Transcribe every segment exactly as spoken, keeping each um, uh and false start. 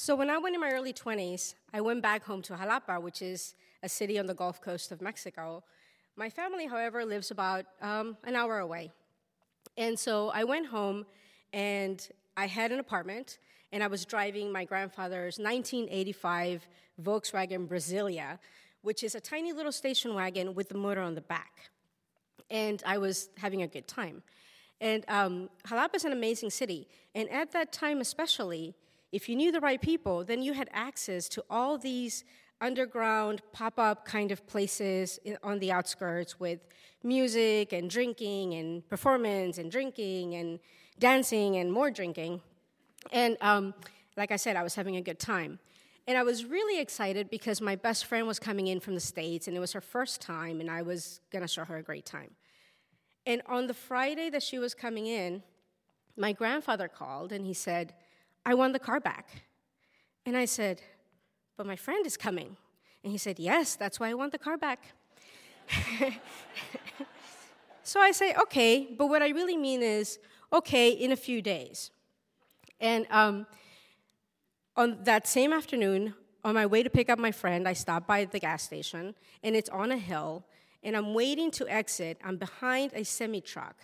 So when I went in my early twenties, I went back home to Jalapa, which is a city on the Gulf Coast of Mexico. My family, however, lives about um, an hour away. And so I went home, and I had an apartment, and I was driving my grandfather's nineteen eighty-five Volkswagen Brasilia, which is a tiny little station wagon with the motor on the back. And I was having a good time. And um, Jalapa is an amazing city. And at that time especially, if you knew the right people, then you had access to all these underground pop-up kind of places on the outskirts with music and drinking and performance and drinking and dancing and more drinking. And um, like I said, I was having a good time. And I was really excited because my best friend was coming in from the States, and it was her first time, and I was going to show her a great time. And on the Friday that she was coming in, my grandfather called, and he said, "I won the car back." And I said, "But my friend is coming." And he said, "Yes, that's why I want the car back." So I say, "Okay, but what I really mean is, okay, in a few days." And um, on that same afternoon, on my way to pick up my friend, I stopped by the gas station, and it's on a hill, and I'm waiting to exit. I'm behind a semi-truck.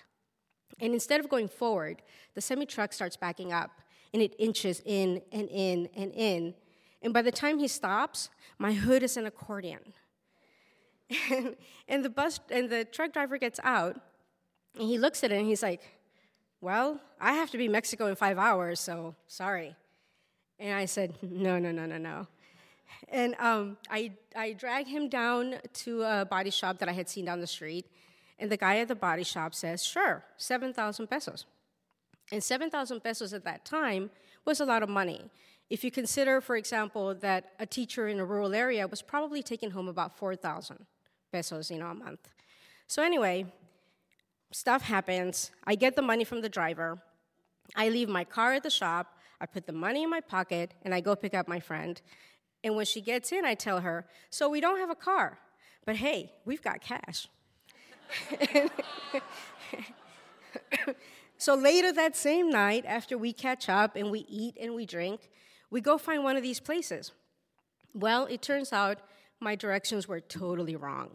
And instead of going forward, the semi-truck starts backing up, and it inches in and in and in. And by the time he stops, my hood is an accordion. And, and the bus and the truck driver gets out, and he looks at it, and he's like, "Well, I have to be in Mexico in five hours, so sorry." And I said, "No, no, no, no, no." And um, I I drag him down to a body shop that I had seen down the street, and the guy at the body shop says, "Sure, seven thousand pesos." And seven thousand pesos at that time was a lot of money. If you consider, for example, that a teacher in a rural area was probably taking home about four thousand pesos, you know, a month. So anyway, stuff happens. I get the money from the driver. I leave my car at the shop. I put the money in my pocket, and I go pick up my friend. And when she gets in, I tell her, "So we don't have a car, but hey, we've got cash." So later that same night, after we catch up and we eat and we drink, we go find one of these places. Well, it turns out my directions were totally wrong.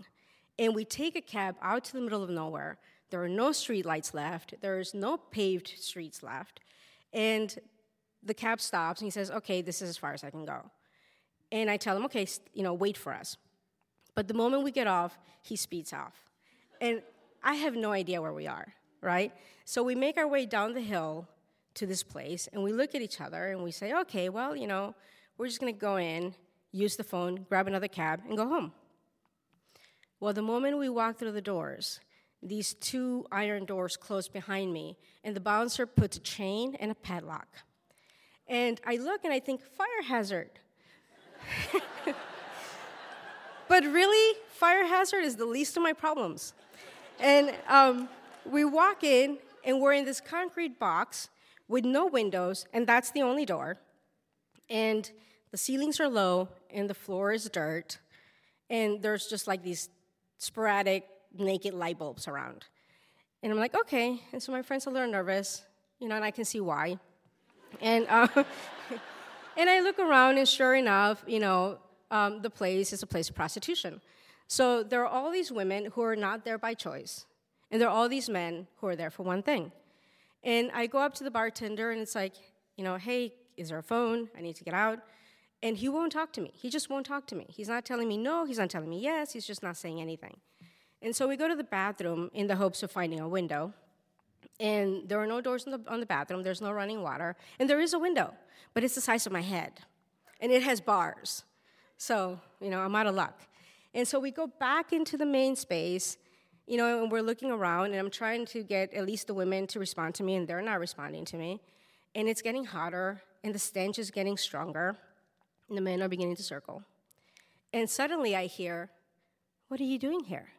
And we take a cab out to the middle of nowhere. There are no streetlights left. There's no paved streets left. And the cab stops, and he says, "Okay, this is as far as I can go." And I tell him, "Okay, you know, wait for us." But the moment we get off, he speeds off. And I have no idea where we are, right? So we make our way down the hill to this place, and we look at each other, and we say, "Okay, well, you know, we're just going to go in, use the phone, grab another cab, and go home." Well, the moment we walk through the doors, these two iron doors close behind me, and the bouncer puts a chain and a padlock. And I look, and I think, fire hazard. But really, fire hazard is the least of my problems. And um, we walk in, and we're in this concrete box with no windows, and that's the only door. And the ceilings are low, and the floor is dirt, and there's just like these sporadic naked light bulbs around. And I'm like, okay. And so my friend's a little nervous, you know, and I can see why. And uh, and I look around, and sure enough, you know, um, the place is a place of prostitution. So there are all these women who are not there by choice, and there are all these men who are there for one thing. And I go up to the bartender, and it's like, you know, "Hey, is there a phone? I need to get out." And he won't talk to me. He just won't talk to me. He's not telling me no. He's not telling me yes. He's just not saying anything. And so we go to the bathroom in the hopes of finding a window. And there are no doors on the, on the bathroom. There's no running water. And there is a window, but it's the size of my head. And it has bars. So, you know, I'm out of luck. And so we go back into the main space, you know, and we're looking around, and I'm trying to get at least the women to respond to me, and they're not responding to me. And it's getting hotter, and the stench is getting stronger, and the men are beginning to circle. And suddenly I hear, "What are you doing here?"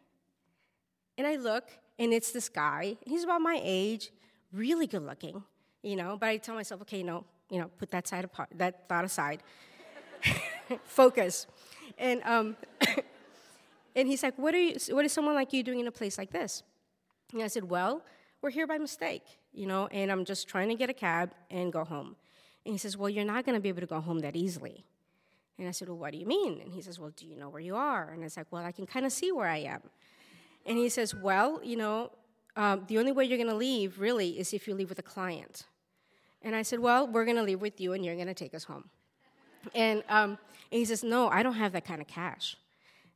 And I look, and it's this guy. He's about my age, really good looking, you know, but I tell myself, okay, no, you know, put that side apart, that thought aside. Focus. And um and he's like, what are you, what is someone like you doing in a place like this? And I said, well, we're here by mistake, you know, and I'm just trying to get a cab and go home. And he says, well, you're not going to be able to go home that easily. And I said, well, what do you mean? And he says, well, do you know where you are? And I was like, well, I can kind of see where I am. And he says, well, you know, um, the only way you're going to leave, really, is if you leave with a client. And I said, well, we're going to leave with you, and you're going to take us home. And, um, and he says, no, I don't have that kind of cash.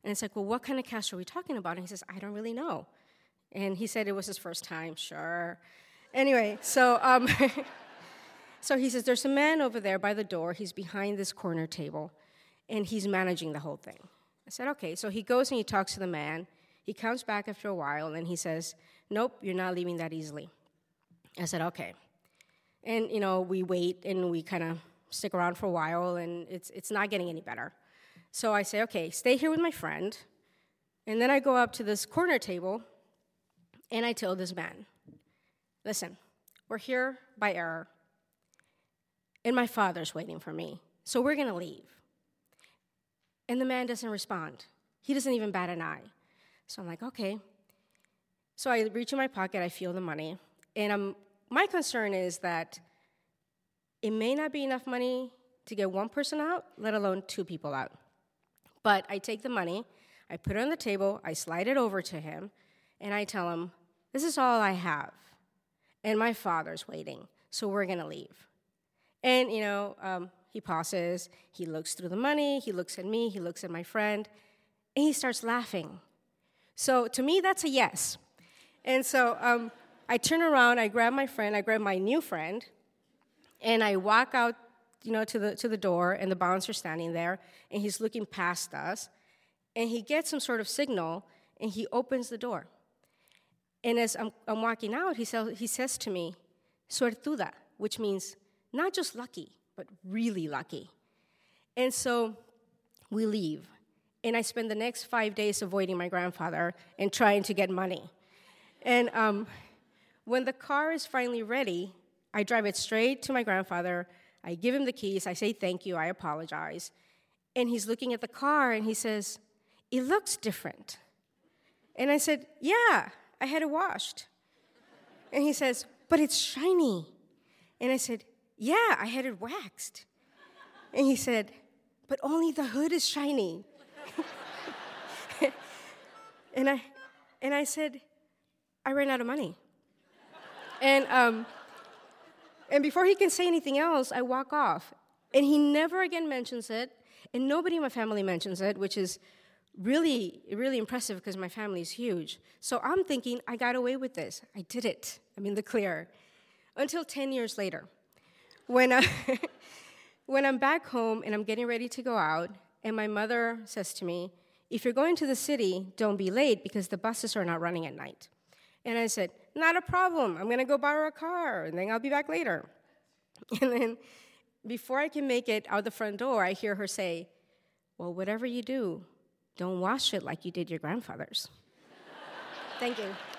And it's like, well, what kind of cash are we talking about? And he says, I don't really know. And he said it was his first time, sure. Anyway, so um, so he says, there's a man over there by the door. He's behind this corner table, and he's managing the whole thing. I said, okay. So he goes and he talks to the man. He comes back after a while, and he says, nope, you're not leaving that easily. I said, okay. And, you know, we wait, and we kind of stick around for a while, and it's it's not getting any better. So I say, okay, stay here with my friend. And then I go up to this corner table, and I tell this man, listen, we're here by error, and my father's waiting for me, so we're going to leave. And the man doesn't respond. He doesn't even bat an eye. So I'm like, okay. So I reach in my pocket, I feel the money, and I'm, my concern is that it may not be enough money to get one person out, let alone two people out. But I take the money, I put it on the table, I slide it over to him, and I tell him, this is all I have, and my father's waiting, so we're going to leave. And, you know, um, he pauses, he looks through the money, he looks at me, he looks at my friend, and he starts laughing. So to me, that's a yes. And so um, I turn around, I grab my friend, I grab my new friend, and I walk out, you know, to the to the door, and the bouncer's standing there, and he's looking past us, and he gets some sort of signal, and he opens the door. And as I'm, I'm walking out, he says he says to me, "Suertuda," which means not just lucky, but really lucky. And so we leave, and I spend the next five days avoiding my grandfather and trying to get money. And um, when the car is finally ready, I drive it straight to my grandfather. I give him the keys, I say thank you, I apologize. And he's looking at the car, and he says, it looks different. And I said, yeah, I had it washed. And he says, but it's shiny. And I said, yeah, I had it waxed. And he said, but only the hood is shiny. and I and I said, I ran out of money. And um And before he can say anything else, I walk off. And he never again mentions it, and nobody in my family mentions it, which is really, really impressive because my family is huge. So I'm thinking, I got away with this. I did it. I'm in the clear. Until ten years later, when, I, when I'm back home and I'm getting ready to go out, and my mother says to me, if you're going to the city, don't be late because the buses are not running at night. And I said, not a problem. I'm going to go borrow a car, and then I'll be back later. And then before I can make it out the front door, I hear her say, well, whatever you do, don't wash it like you did your grandfather's. Thank you.